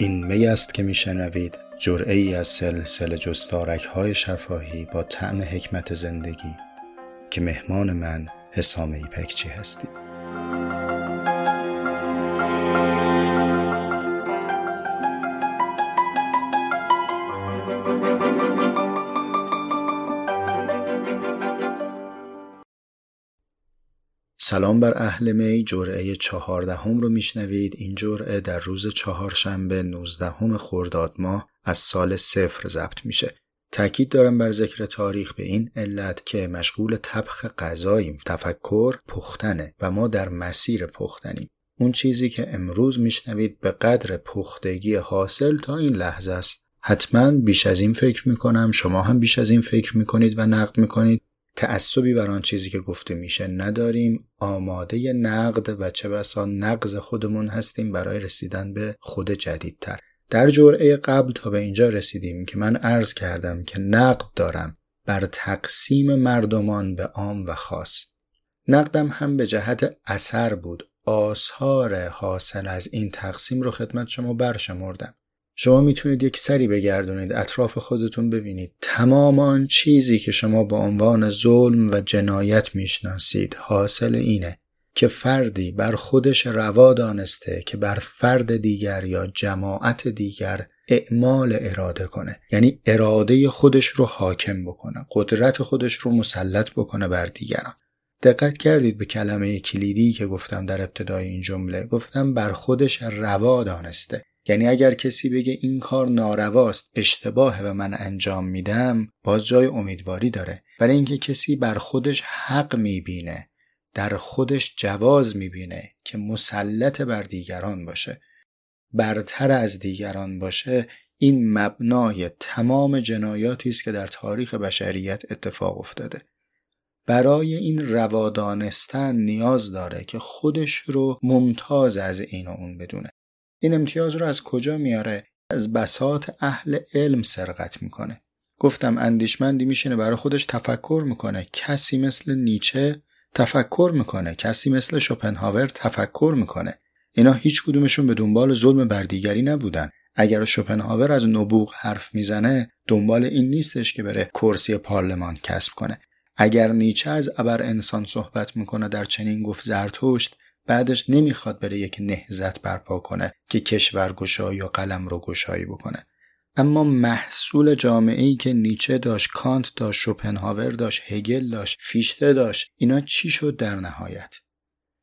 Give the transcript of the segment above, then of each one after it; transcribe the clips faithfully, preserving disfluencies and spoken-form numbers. این می است که می شنوید، جرعه‌ای از سلسله جستارک‌های شفاهی با طعم حکمت زندگی که مهمان من حسام ایپکچی هستید. سلام بر اهل می، جرعه چهاردهم رو میشنوید. این جرعه در روز چهارشنبه نوزدهم خرداد ماه از سال صفر ضبط میشه. تاکید دارم بر ذکر تاریخ به این علت که مشغول طبخ غذاییم، تفکر پختنه و ما در مسیر پختنیم. اون چیزی که امروز میشنوید به قدر پختگی حاصل تا این لحظه است. حتما بیش از این فکر میکنم، شما هم بیش از این فکر میکنید و نقد میکنید. تعصبی بر آن چیزی که گفته میشه نداریم، آماده نقد و چه بسا نقض خودمون هستیم برای رسیدن به خود جدیدتر. در جرعه قبل تا به اینجا رسیدیم که من عرض کردم که نقد دارم بر تقسیم مردمان به عام و خاص. نقدم هم به جهت اثر بود. آثار حاصل از این تقسیم رو خدمت شما برشمردم. شما میتونید یک سری بگردونید، اطراف خودتون ببینید. تمام آن چیزی که شما به عنوان ظلم و جنایت میشناسید حاصل اینه که فردی بر خودش روا دانسته که بر فرد دیگر یا جماعت دیگر اعمال اراده کنه، یعنی اراده خودش رو حاکم بکنه، قدرت خودش رو مسلط بکنه بر دیگران. دقت کردید به کلمه کلیدی که گفتم در ابتدای این جمله؟ گفتم بر خودش روا دانسته. یعنی اگر کسی بگه این کار نارواست، اشتباهه و من انجام میدم، باز جای امیدواری داره. ولی اینکه کسی بر خودش حق میبینه، در خودش جواز میبینه که مسلط بر دیگران باشه، برتر از دیگران باشه، این مبنای تمام جنایاتی است که در تاریخ بشریت اتفاق افتاده. برای این روادانستن نیاز داره که خودش رو ممتاز از این و اون بدونه. این امتیاز رو از کجا میاره؟ از بساط اهل علم سرقت میکنه. گفتم اندیشمندی میشینه برای خودش تفکر میکنه. کسی مثل نیچه تفکر میکنه، کسی مثل شوپنهاور تفکر میکنه. اینا هیچ کدومشون به دنبال ظلم بر دیگری نبودن. اگر شوپنهاور از نبوغ حرف میزنه، دنبال این نیستش که بره کرسی پارلمان کسب کنه. اگر نیچه از ابر انسان صحبت میکنه، در چنین گفت زرتشت، بعدش نمیخواد بره یک نهضت برپا کنه که کشورگشایی یا قلمروگشایی بکنه. اما محصول جامعه‌ای که نیچه داشت، کانت داشت، شوپنهاور داشت، هگل داشت، فیشته داشت، اینا چی شد در نهایت؟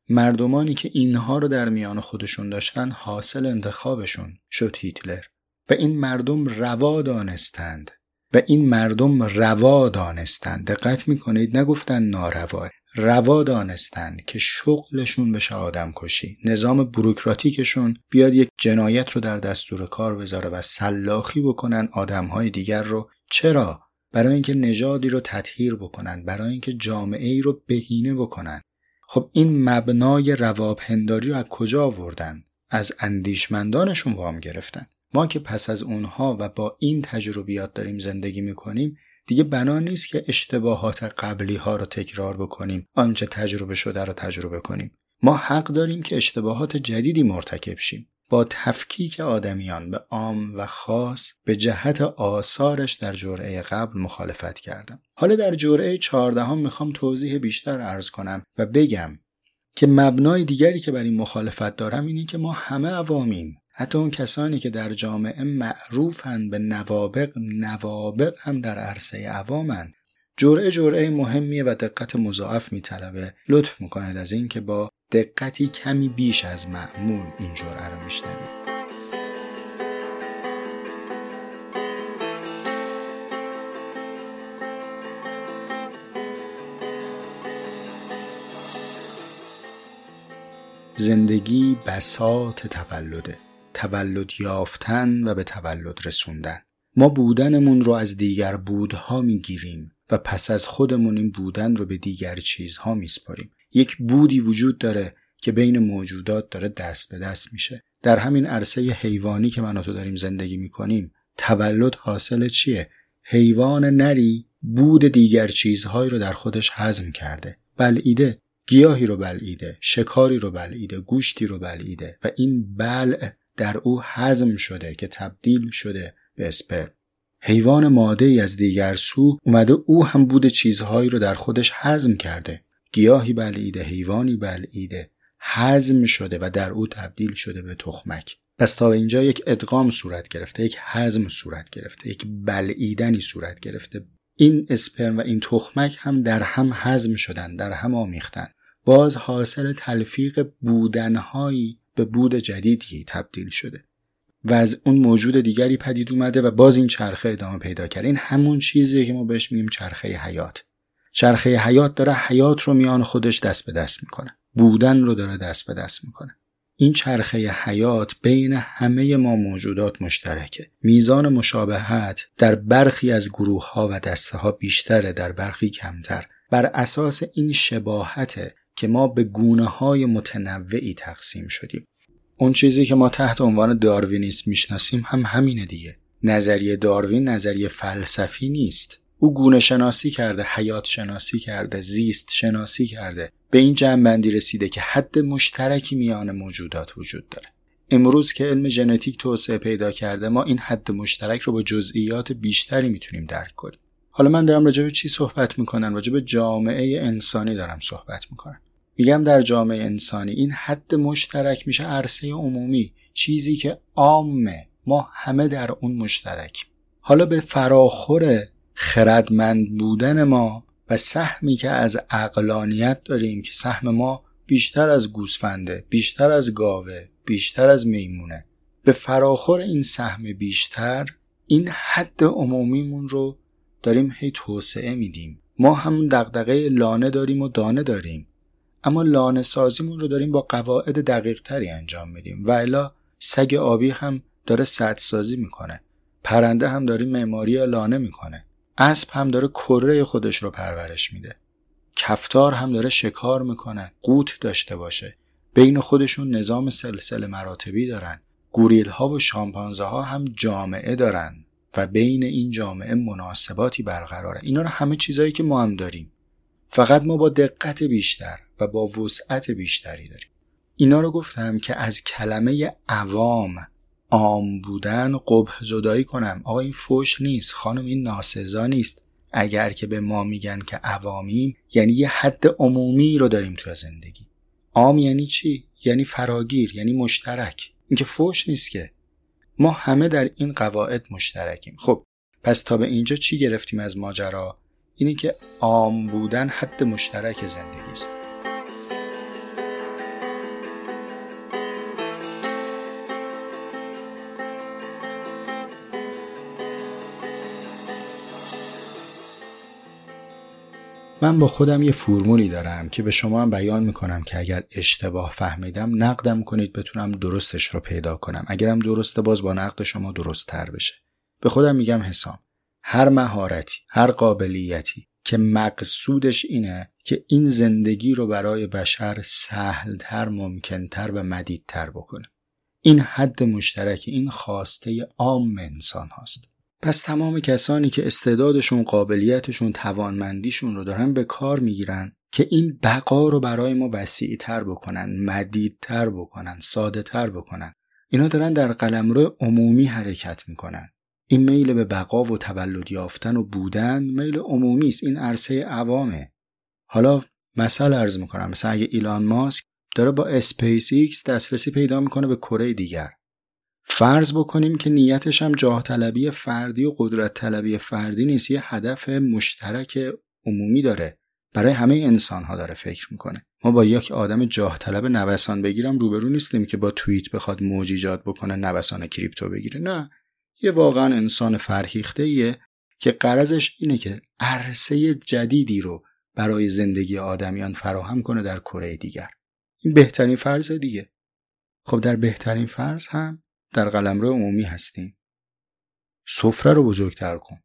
مردمانی که اینها رو در میان خودشون داشتن، حاصل انتخابشون شد هیتلر. و این مردم روا دانستند. و این مردم روا دانستند. دقت میکنید، نگفتن ناروا، روا دانستند که شغلشون بشه آدم کشی. نظام بوروکراتیکشون بیاد یک جنایت رو در دستور کار بذاره و سلاخی بکنن آدمهای دیگر رو. چرا؟ برای اینکه نژادی رو تطهیر بکنن، برای اینکه جامعه‌ای رو بهینه بکنن. خب این مبنای رواپنداری رو از کجا آوردن؟ از اندیشمندانشون وام گرفتن. ما که پس از اونها و با این تجربیات داریم زندگی میکنیم، دیگه بنا نیست که اشتباهات قبلی ها رو تکرار بکنیم، آنچه تجربه شده رو تجربه کنیم. ما حق داریم که اشتباهات جدیدی مرتکب شیم. با تفکیک آدمیان به عام و خاص به جهت آثارش در جرعه قبل مخالفت کردم. حالا در جرعه چهاردهم میخوام توضیح بیشتر عرض کنم و بگم که مبنای دیگری که بر این مخالفت دارم اینه که ما همه عوامیم. حتی اون کسانی که در جامعه معروفن به نوابق، نوابق هم در عرصه عوامن. جرعه جرعه مهمیه و دقت مضاعف میطلبه. لطف میکنید از این که با دقتی کمی بیش از معمول این جرعه رو میشنوید. زندگی بساط تولده. تولد یافتن و به تولد رسوندن. ما بودنمون رو از دیگر بودها میگیریم و پس از خودمون این بودن رو به دیگر چیزها میسپاریم. یک بودی وجود داره که بین موجودات داره دست به دست میشه. در همین عرصه حیوانی که من و تو داریم زندگی میکنیم، تولد حاصل چیه؟ حیوان نری بود دیگر چیزهایی رو در خودش هضم کرده، بلعیده. گیاهی رو بلعیده، شکاری رو بلعیده، گوشتی رو بلعیده و این بلع در او هضم شده که تبدیل شده به اسپرم. حیوان ماده‌ای از دیگر سو اومده او هم بوده چیزهایی رو در خودش هضم کرده. گیاهی بلعیده، حیوانی بلعیده، هضم شده و در او تبدیل شده به تخمک. پس تا به اینجا یک ادغام صورت گرفته، یک هضم صورت گرفته، یک بلعیدنی صورت گرفته. این اسپرم و این تخمک هم در هم هضم شدن، در هم آمیختن. باز حاصل تلفیق بودنهایی به بود جدیدی تبدیل شده و از اون موجود دیگری پدید اومده و باز این چرخه ادامه پیدا کرد. این همون چیزیه که ما بهش میگیم چرخه حیات. چرخه حیات داره حیات رو میان خودش دست به دست میکنه، بودن رو داره دست به دست میکنه. این چرخه حیات بین همه ما موجودات مشترکه. میزان مشابهت در برخی از گروه‌ها و دسته‌ها بیشتره، در برخی کمتر. بر اساس این شباهته که ما به گونه‌های متنوعی تقسیم شدیم. اون چیزی که ما تحت عنوان داروینیسم میشناسیم هم همینه دیگه. نظریه داروین نظریه فلسفی نیست. او گونه شناسی کرده، حیات شناسی کرده، زیست شناسی کرده. به این جنبندی رسیده که حد مشترکی میان موجودات وجود داره. امروز که علم ژنتیک توسعه پیدا کرده، ما این حد مشترک رو با جزئیات بیشتری میتونیم درک کنیم. حالا من دارم راجع به چی صحبت میکنم؟ راجع به جامعه انسانی دارم صحبت میکنم. میگم در جامعه انسانی این حد مشترک میشه عرصه عمومی، چیزی که عامه، ما همه در اون مشترک. حالا به فراخور خردمند بودن ما و سهمی که از عقلانیت داریم، که سهم ما بیشتر از گوسفنده، بیشتر از گاوه، بیشتر از میمونه، به فراخور این سهم بیشتر این حد عمومیمون رو داریم هی توسعه میدیم. ما همون دغدغه لانه داریم و دانه داریم، اما لانه سازیمون رو داریم با قواعد دقیق تری انجام میدیم و الا سگ آبی هم داره سد سازی میکنه، پرنده هم داره معماری لانه میکنه، اسب هم داره کره خودش رو پرورش میده، کفتار هم داره شکار میکنه، قوت داشته باشه. بین خودشون نظام سلسله مراتبی دارن. گوریل ها و شامپانزه ها هم جامعه دارن و بین این جامعه مناسباتی برقراره. اینا رو همه چیزایی که ما هم داریم، فقط ما با دقت بیشتر و با وسعت بیشتری داریم. اینا رو گفتم که از کلمه عوام، عام بودن، قبح زدایی کنم. آقا این فوش نیست، خانم این ناسزا نیست. اگر که به ما میگن که عوامیم، یعنی یه حد عمومی رو داریم تو زندگی. عام یعنی چی؟ یعنی فراگیر، یعنی مشترک. این که فوش نیست که، ما همه در این قواعد مشترکیم. خب پس تا به اینجا چی گرفتیم از ماجرا؟ اینی که عام بودن حد مشترک زندگی است. من با خودم یه فرمولی دارم که به شما هم بیان میکنم که اگر اشتباه فهمیدم نقدم کنید، بتونم درستش رو پیدا کنم. اگرم درسته باز با نقد شما درست تر بشه. به خودم میگم حسام، هر مهارتی، هر قابلیتی که مقصودش اینه که این زندگی رو برای بشر سهل‌تر، ممکن‌تر و مدیدتر بکنه. این حد مشترک، این خواسته عام انسان هاست. پس تمام کسانی که استعدادشون، قابلیتشون، توانمندیشون رو دارن به کار میگیرن که این بقا رو برای ما وسیع‌تر بکنن، مدیدتر بکنن، ساده‌تر بکنن. اینا دارن در قلمرو عمومی حرکت میکنن. این میل به بقا و تولد یافتن و بودن میل عمومی است. این عرصه عوامه. حالا مثال عرض میکنم. مثلا اگه ایلان ماسک داره با اسپیس ایکس دسترسی پیدا میکنه به کره دیگر، فرض بکنیم که نیتش هم جاه طلبی فردی و قدرت طلبی فردی نیست، یه هدف مشترک عمومی داره، برای همه انسان ها داره فکر میکنه. ما با یک آدم جاه طلب نوسان بگیرم روبرو نیستیم که با توییت بخواد موج ایجاد بکنه، نوسان کریپتو بگیره. نه، یه واقعا انسان فرهیخته‌ایه که غرضش اینه که عرصه جدیدی رو برای زندگی آدمیان فراهم کنه در کره دیگر. این بهترین فرض دیگه. خب در بهترین فرض هم در قلمرو عمومی هستیم. سفره رو بزرگتر کن،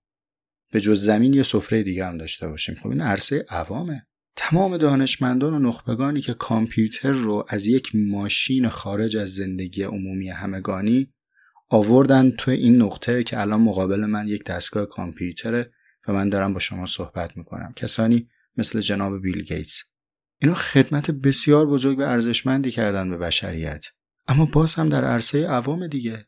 به جز زمین یه سفره دیگه هم داشته باشیم. خب این عرصه عوامه. تمام دانشمندان و نخبگانی که کامپیوتر رو از یک ماشین خارج از زندگی عمومی همگانی آوردن تو این نقطه که الان مقابل من یک دستگاه کامپیوتره و من دارم با شما صحبت میکنم. کسانی مثل جناب بیل گیتس، اینا خدمت بسیار بزرگ و ارزشمندی کردن به بشریت. اما باز هم در عرصه عوام دیگه.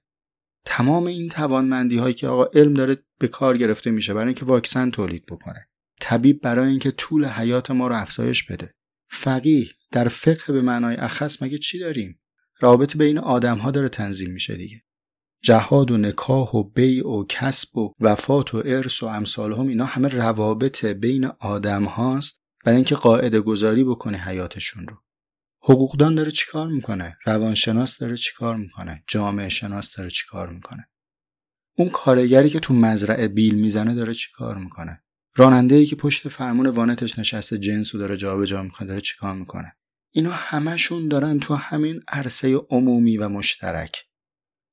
تمام این توانمندی هایی که آقا علم داره به کار گرفته میشه برای اینکه واکسن تولید بکنه، طبیب برای اینکه طول حیات ما رو افزایش بده، فقیه در فقه به معنای اخص مگه چی داریم؟ رابطه بین آدم ها داره تنظیم میشه دیگه. جهاد و نکاح و بیع و کسب و وفات و ارث و امثالهم، اینا همه روابط بین آدم هاست برای اینکه قاعده گذاری بکنه حیاتشون رو. حقوقدان داره چیکار میکنه؟ روانشناس داره چیکار میکنه؟ جامعه شناس داره چیکار میکنه؟ اون کارگری که تو مزرعه بیل میزنه داره چیکار میکنه؟ راننده‌ای که پشت فرمون وانتش نشسته جنسو داره جابجا میکنه داره چیکار میکنه؟ اینا همشون دارن تو همین عرصه عمومی و مشترک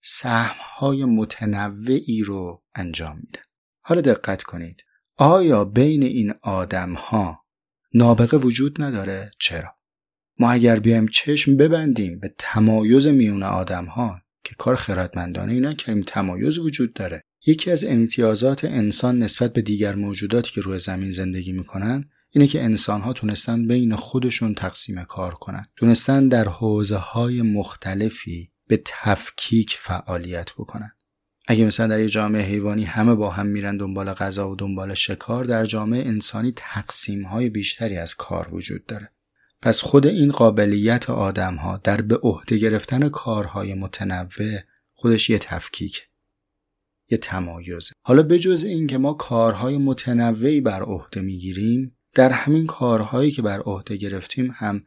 سهم‌های متنوعی رو انجام میدن. حالا دقت کنید، آیا بین این آدم‌ها نابغه وجود نداره؟ چرا؟ ما اگر بیایم چشم ببندیم به تمایز میون آدم‌ها که کار خردمندانه ای نکردیم، تمایز وجود داره. یکی از امتیازات انسان نسبت به دیگر موجوداتی که روی زمین زندگی میکنن اینه که انسان‌ها تونستن بین خودشون تقسیم کار کنن، تونستن در حوزه‌های مختلفی به تفکیک فعالیت بکنن. اگه مثلا در یه جامعه حیوانی همه با هم میرن دنبال غذا و دنبال شکار، در جامعه انسانی تقسیم‌های بیشتری از کار وجود داره. پس خود این قابلیت آدم‌ها در به عهده گرفتن کارهای متنوع خودش یه تفکیک، یه تمایزه. حالا بجز این که ما کارهای متنوعی بر عهده میگیریم، در همین کارهایی که بر عهده گرفتیم هم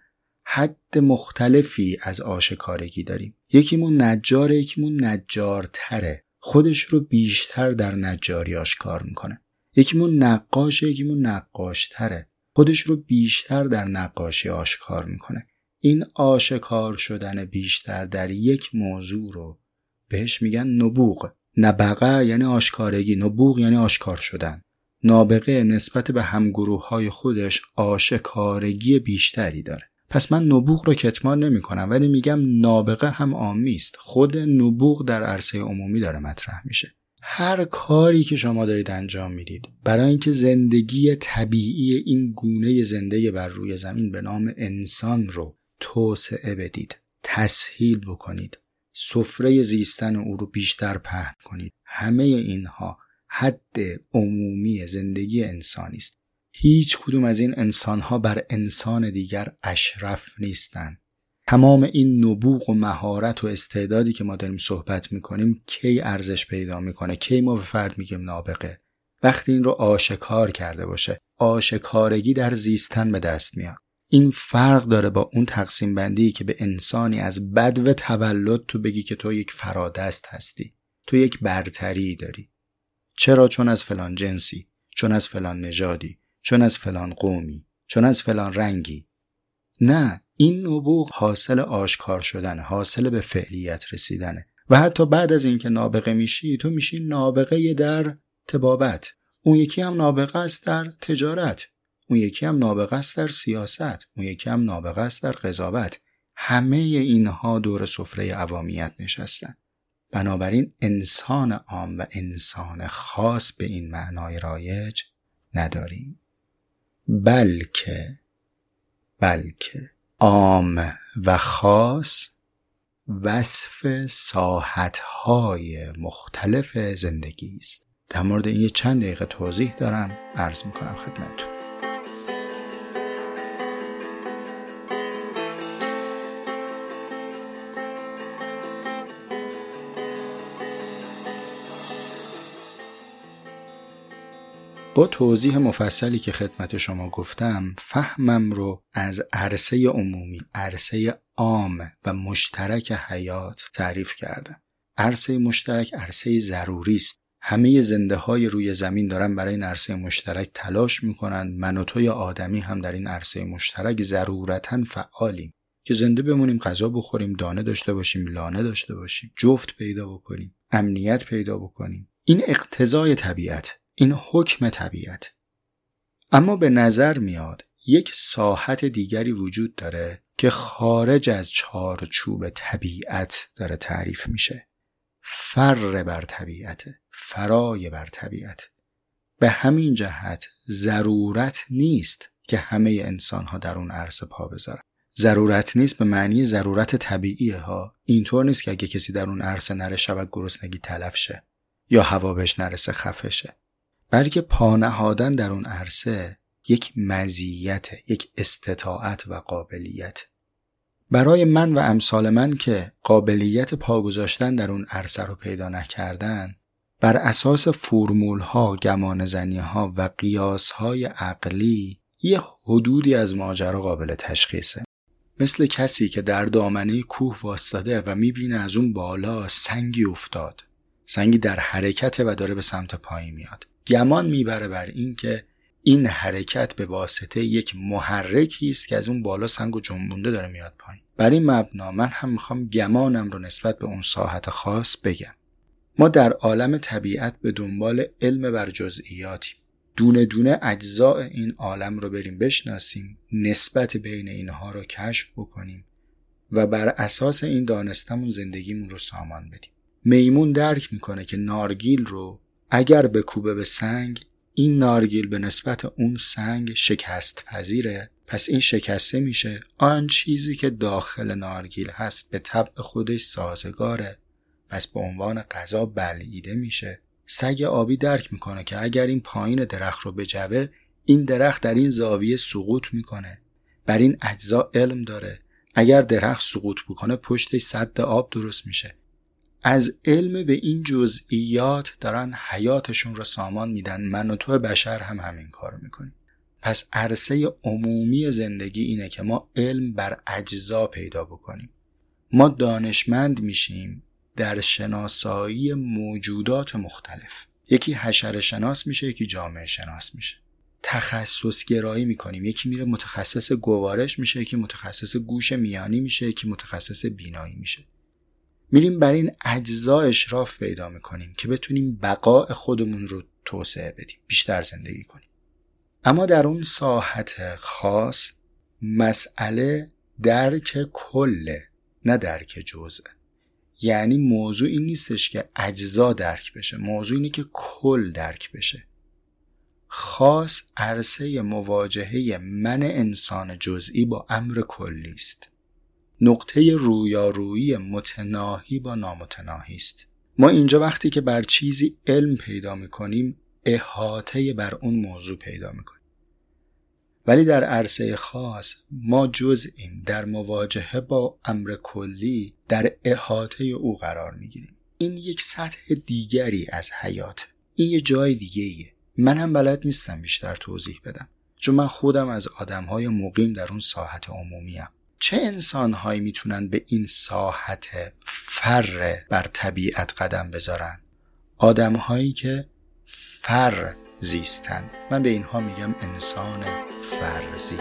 حد مختلفی از آشکارگی داریم. یکیمون نجاره، یکیمون نجارتره، خودش رو بیشتر در نجاری آشکار میکنه. یکیمون نقاشه، یکیمون نقاشتره، خودش رو بیشتر در نقاشی آشکار میکنه. این آشکار شدن بیشتر در یک موضوع رو بهش میگن نبوغ. نبغه یعنی آشکارگی، نبوغ یعنی آشکار شدن. نابغه نسبت به همگروه‌های خودش آشکارگی بیشتری داره. پس من نبوغ رو کتمان نمی کنم، ولی میگم نابغه هم عامی است. خود نبوغ در عرصه عمومی داره مطرح میشه. هر کاری که شما دارید انجام میدید برای اینکه زندگی طبیعی این گونه زنده بر روی زمین به نام انسان رو توسعه بدید، تسهیل بکنید، سفره زیستن او رو بیشتر پهن کنید، همه اینها حد عمومی زندگی انسانی است. هیچ کدوم از این انسان‌ها بر انسان دیگر اشرف نیستند. تمام این نبوغ و مهارت و استعدادی که ما داریم صحبت می‌کنیم کی ارزش پیدا می‌کنه؟ کی ما به فرد میگیم نابغه؟ وقتی این رو آشکار کرده باشه. آشکارگی در زیستن به دست میاد. این فرق داره با اون تقسیم بندی که به انسانی از بدو تولد تو بگی که تو یک فرادست هستی، تو یک برتری داری. چرا؟ چون از فلان جنسی، چون از فلان نژادی، چون از فلان قومی، چون از فلان رنگی. نه، این نبوغ حاصل آشکار شدن، حاصل به فعلیت رسیدنه. و حتی بعد از اینکه نابغه میشی، تو میشی نابغه در طبابت، اون یکی هم نابغه است در تجارت، اون یکی هم نابغه است در سیاست، اون یکی هم نابغه است در قضاوت. همه اینها دور سفره عوامیت نشستن. بنابراین انسان عام و انسان خاص به این معنای رایج نداریم، بلکه بلکه عام و خاص وصف ساحت‌های مختلف زندگی است. در مورد این یه چند دقیقه توضیح دارم، عرض می‌کنم خدمتتون. با توضیح مفصلی که خدمت شما گفتم، فهمم رو از عرصه عمومی، عرصه عام و مشترک حیات تعریف کردم. عرصه مشترک عرصه ضروری است. همه زنده های روی زمین دارن برای این عرصه مشترک تلاش میکنن. من و توی آدمی هم در این عرصه مشترک ضرورتاً فعالیم که زنده بمونیم، غذا بخوریم، دانه داشته باشیم، لانه داشته باشیم، جفت پیدا بکنیم، امنیت پیدا بکنیم. این اقتضای طبیعت، این حکم طبیعت. اما به نظر میاد یک ساحت دیگری وجود داره که خارج از چارچوب طبیعت داره تعریف میشه. فر بر طبیعت، فرای بر طبیعت. به همین جهت ضرورت نیست که همه انسان‌ها در اون عرصه پا بذارن. ضرورت نیست به معنی ضرورت طبیعیه ها. اینطور نیست که اگه کسی در اون عرصه نره شب گرسنگی تلف شه یا هوا بهش نرسه خفه شه، بلکه پا نهادن در اون عرصه یک مزیت، یک استطاعت و قابلیت. برای من و امثال من که قابلیت پا گذاشتن در اون عرصه رو پیدا نکردن، بر اساس فرمول ها، گمان زنی ها و قیاس های عقلی یه حدودی از ماجرا قابل تشخیصه. مثل کسی که در دامنه کوه واسطاده و میبینه از اون بالا سنگی افتاد، سنگی در حرکته و داره به سمت پایین میاد، گمان میبره بر این که این حرکت به واسطه یک محرکی است که از اون بالا سنگو جنبونده داره میاد پایین. بر این مبنا من هم میخوام گمانم رو نسبت به اون ساحت خاص بگم. ما در عالم طبیعت به دنبال علم بر جزئیاتیم. دونه دونه اجزاء این عالم رو بریم بشناسیم، نسبت بین اینها رو کشف بکنیم و بر اساس این دانستمون زندگیمون رو سامان بدیم. میمون درک میکنه که نارگیل رو اگر بکوبه به سنگ، این نارگیل به نسبت اون سنگ شکست پذیره، پس این شکسته میشه. آن چیزی که داخل نارگیل هست به طبع خودش سازگاره، پس به عنوان غذا بلعیده میشه. سگ آبی درک میکنه که اگر این پایین درخت رو بجوه، این درخت در این زاویه سقوط میکنه، بر این اجزا علم داره. اگر درخت سقوط بکنه پشتش سد آب درست میشه. از علم به این جزئیات دارن حیاتشون رو سامان میدن. من و تو بشر هم همین کارو میکنیم. پس عرصه عمومی زندگی اینه که ما علم بر اجزا پیدا بکنیم. ما دانشمند میشیم در شناسایی موجودات مختلف. یکی حشره شناس میشه، یکی جامعه شناس میشه. تخصص گرایی میکنیم. یکی میره متخصص گوارش میشه، یکی متخصص گوش میانی میشه، یکی متخصص بینایی میشه. میریم بر این اجزا اشراف پیدا میکنیم که بتونیم بقاء خودمون رو توسعه بدیم، بیشتر زندگی کنیم. اما در اون ساحت خاص مسئله درک کله، نه درک جزءه. یعنی موضوع این نیستش که اجزا درک بشه، موضوع اینه که کل درک بشه. خاص عرصه مواجهه من انسان جزئی با امر کلی است. نقطه رویارویی متناهی با نامتناهی است. ما اینجا وقتی که بر چیزی علم پیدا میکنیم، احاطه بر اون موضوع پیدا میکنیم. ولی در عرصه خاص ما جزئیم، در مواجهه با امر کلی در احاطه او قرار میگیریم. این یک سطح دیگری از حیات، این یه جای دیگه ایه. من هم بلد نیستم بیشتر توضیح بدم، چون من خودم از آدمهای مقیم در اون ساحت عمومیم. چه انسانهایی میتونن به این ساحت فر بر طبیعت قدم بذارن؟ آدمهایی که فر زیستن. من به اینها میگم انسان فرزی.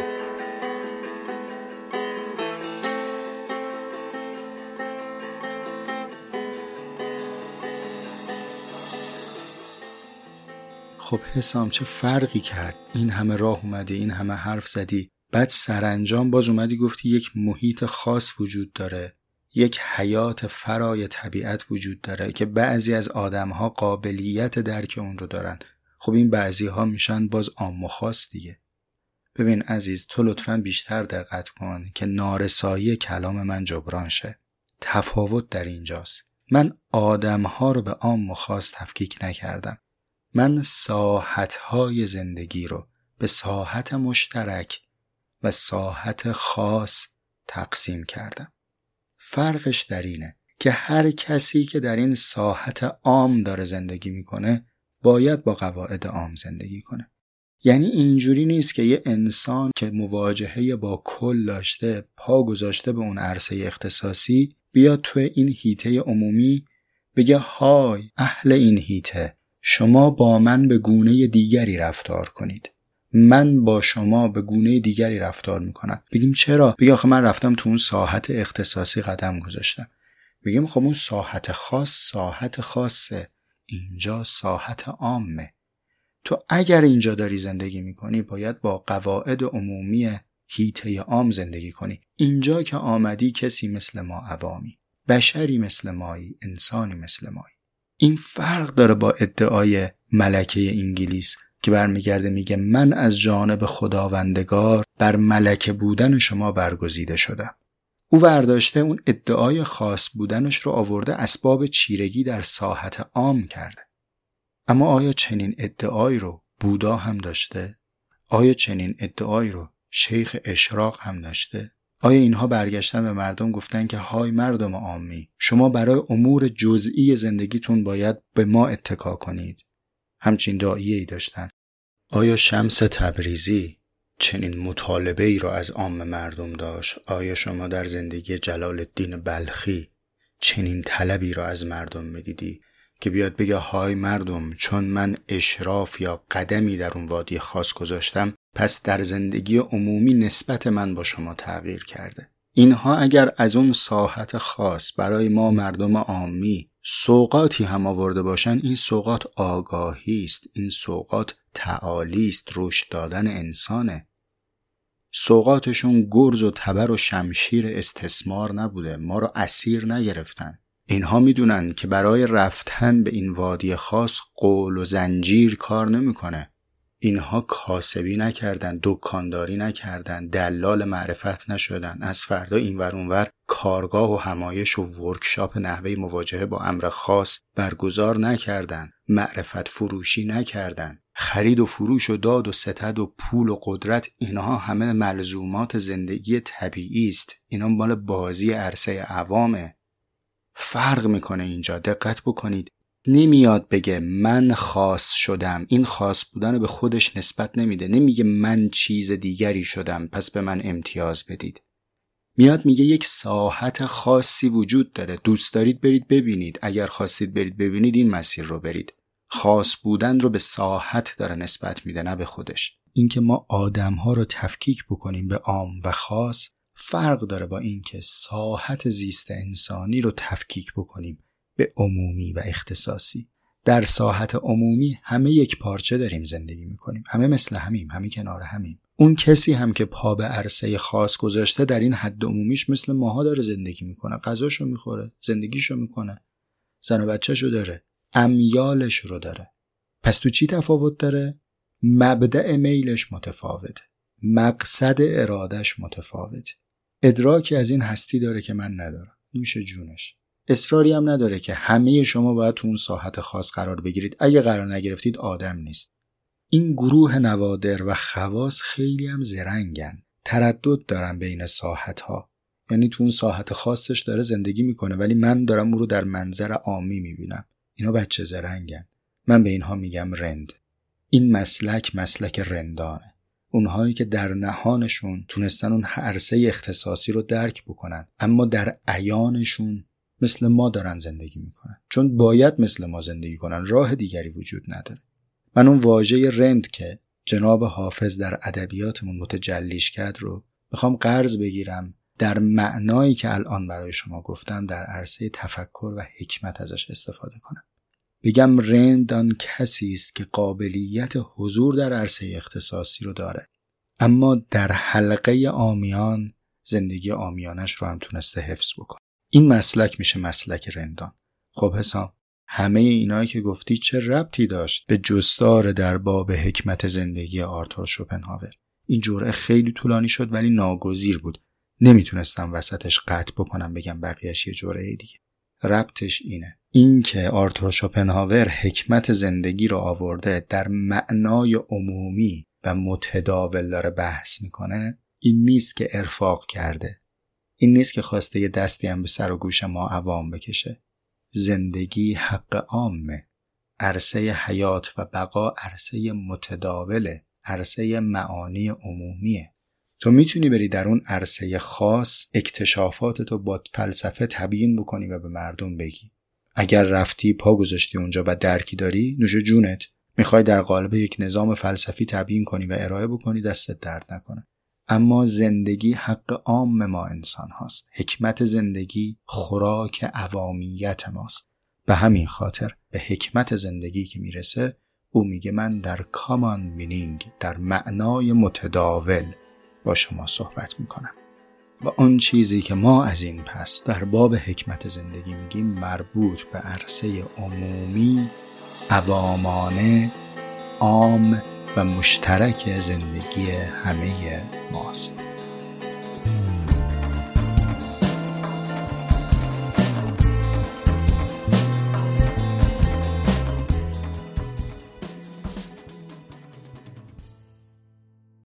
خب حسام، چه فرقی کرد؟ این همه راه اومدی، این همه حرف زدی، بعد سرانجام باز اومدی گفتی یک محیط خاص وجود داره، یک حیات فرای طبیعت وجود داره که بعضی از آدمها قابلیت درک اون رو دارن. خب این بعضی ها میشن باز عام و خاص دیگه. ببین عزیز، تو لطفاً بیشتر دقت کن که نارسایی کلام من جبران شه. تفاوت در اینجاست. من آدمها رو به عام و خاص تفکیک نکردم. من ساحت‌های زندگی رو به ساحت مشترک و ساحت خاص تقسیم کردم. فرقش در اینه که هر کسی که در این ساحت عام داره زندگی میکنه باید با قواعد عام زندگی کنه. یعنی اینجوری نیست که یه انسان که مواجهه با کل داشته، پا گذاشته به اون عرصه اختصاصی، بیاد تو این هیته عمومی بگه های اهل این هیته، شما با من به گونه دیگری رفتار کنید، من با شما به گونه دیگری رفتار میکنم. بگیم چرا؟ بگه آخه من رفتم تو اون ساحت اختصاصی قدم گذاشتم. بگیم خب اون ساحت خاص ساحت خاصه، اینجا ساحت عامه. تو اگر اینجا داری زندگی میکنی باید با قواعد عمومی هیته عام زندگی کنی. اینجا که آمدی کسی مثل ما عوامی، بشری مثل مایی، انسانی مثل مایی. این فرق داره با ادعای ملکه انگلیس که برمیگرده میگه من از جانب خداوندگار بر ملکه بودن شما برگزیده شدم. او ورداشته اون ادعای خاص بودنش رو آورده اسباب چیرگی در ساحت عام کرده. اما آیا چنین ادعایی رو بودا هم داشته؟ آیا چنین ادعایی رو شیخ اشراق هم داشته؟ آیا اینها برگشتن به مردم گفتن که های مردم عامی، شما برای امور جزئی زندگیتون باید به ما اتکا کنید؟ همچین داعیه‌ای داشتن. آیا شمس تبریزی چنین مطالبه ای را از عام مردم داشت؟ آیا شما در زندگی جلال الدین بلخی چنین طلبی را از مردم میدیدی که بیاد بگه های مردم چون من اشراف یا قدمی در اون وادی خاص گذاشتم پس در زندگی عمومی نسبت من با شما تغییر کرده؟ اینها اگر از اون ساحت خاص برای ما مردم عامی سوقاتی هم آورده باشن، این سوقات آگاهی است، این سوقات تعالی است، رشد دادن انسانه. سوقاتشون گرز و تبر و شمشیر استثمار نبوده، ما رو اسیر نگرفتن. اینها میدونن که برای رفتن به این وادی خاص قول و زنجیر کار نمیکنه. اینها کاسبی نکردن، دکانداری نکردن، دلال معرفت نشدن. از فردا این ور اون ور کارگاه و همایش و ورکشاپ نحوه مواجهه با امر خاص برگزار نکردن، معرفت فروشی نکردن. خرید و فروش و داد و ستد و پول و قدرت، اینها همه ملزومات زندگی طبیعی است. اینا مال بازی عرصه عوامه. فرق میکنه اینجا، دقت بکنید. نمیاد بگه من خاص شدم، این خاص بودن به خودش نسبت نمیده. نمیگه من چیز دیگری شدم پس به من امتیاز بدید. میاد میگه یک ساحت خاصی وجود داره، دوست دارید برید ببینید، اگر خواستید برید ببینید این مسیر رو برید. خاص بودن رو به ساحت داره نسبت میده، نه به خودش. اینکه ما آدم‌ها رو تفکیک بکنیم به عام و خاص فرق داره با اینکه ساحت زیست انسانی رو تفکیک بکنیم به عمومی و اختصاصی. در ساحت عمومی همه یک پارچه داریم زندگی میکنیم، همه مثل همیم، همه کنار همیم. اون کسی هم که پا به عرصه خاص گذاشته در این حد عمومیش مثل ماها داره زندگی میکنه، غذاشو میخوره، زندگیشو میکنه، زن و بچه‌شو داره، امیالش رو داره. پس تو چی تفاوت داره؟ مبدأ میلش متفاوته، مقصد ارادش متفاوته، ادراکی از این هستی داره که من ندارم. نوش جونش. اصراری هم نداره که همه شما باید تو اون ساحت خاص قرار بگیرید، اگه قرار نگرفتید آدم نیست. این گروه نوادر و خواص خیلی هم زرنگن، تردد دارن بین ساحت ها. یعنی تو اون ساحت خاصش داره زندگی میکنه ولی من دارم اون رو در منظر عامی میبینم. اینا بچه زرنگن. من به اینها میگم رند. این مسلک مسلک رندانه. اونهایی که در نهانشون تونستن اون عرصه اختصاصی رو درک بکنن اما در عیانشون مثل ما دارن زندگی میکنن، چون باید مثل ما زندگی کنن، راه دیگری وجود نداره. من اون واژه رند که جناب حافظ در ادبیاتمون متجلیش کرد رو میخوام قرض بگیرم در معنایی که الان برای شما گفتم، در عرصه تفکر و حکمت ازش استفاده کنم. بگم رند آن کسی است که قابلیت حضور در عرصه اختصاصی رو داره اما در حلقه عامیان زندگی عامیانش رو هم تونسته حفظ بکنه. این مسلک میشه مسلک رندان. خب حسام، همه اینایی که گفتی چه ربطی داشت به جستار در باب حکمت زندگی آرتور شوپنهاور؟ این جرعه خیلی طولانی شد ولی ناگزیر بود، نمیتونستم وسطش قطع بکنم بگم بقیهش یه جرعه دیگه. ربطش اینه، اینکه آرتور شوپنهاور حکمت زندگی رو آورده در معنای عمومی و متداول داره بحث میکنه. این نیست که ارفاق کرده، این نیست که خواسته یه دستی هم به سر و گوش ما عوام بکشه. زندگی حق عامه. عرصه حیات و بقا عرصه متداوله، عرصه معانی عمومیه. تو میتونی بری در اون عرصه خاص اکتشافاتتو با فلسفه تبیین بکنی و به مردم بگی. اگر رفتی پا گذاشتی اونجا و درکی داری، نوش جونت. میخوای در قالب یک نظام فلسفی تبیین کنی و ارائه بکنی، دستت درد نکنه. اما زندگی حق عام ما انسان هاست. حکمت زندگی خوراک عوامیت ماست. به همین خاطر به حکمت زندگی که میرسه او میگه من در کامان مینینگ، در معنای متداول با شما صحبت میکنم و اون چیزی که ما از این پس در باب حکمت زندگی میگیم مربوط به عرصه عمومی، عوامانه، عام و مشترک زندگی همه ماست.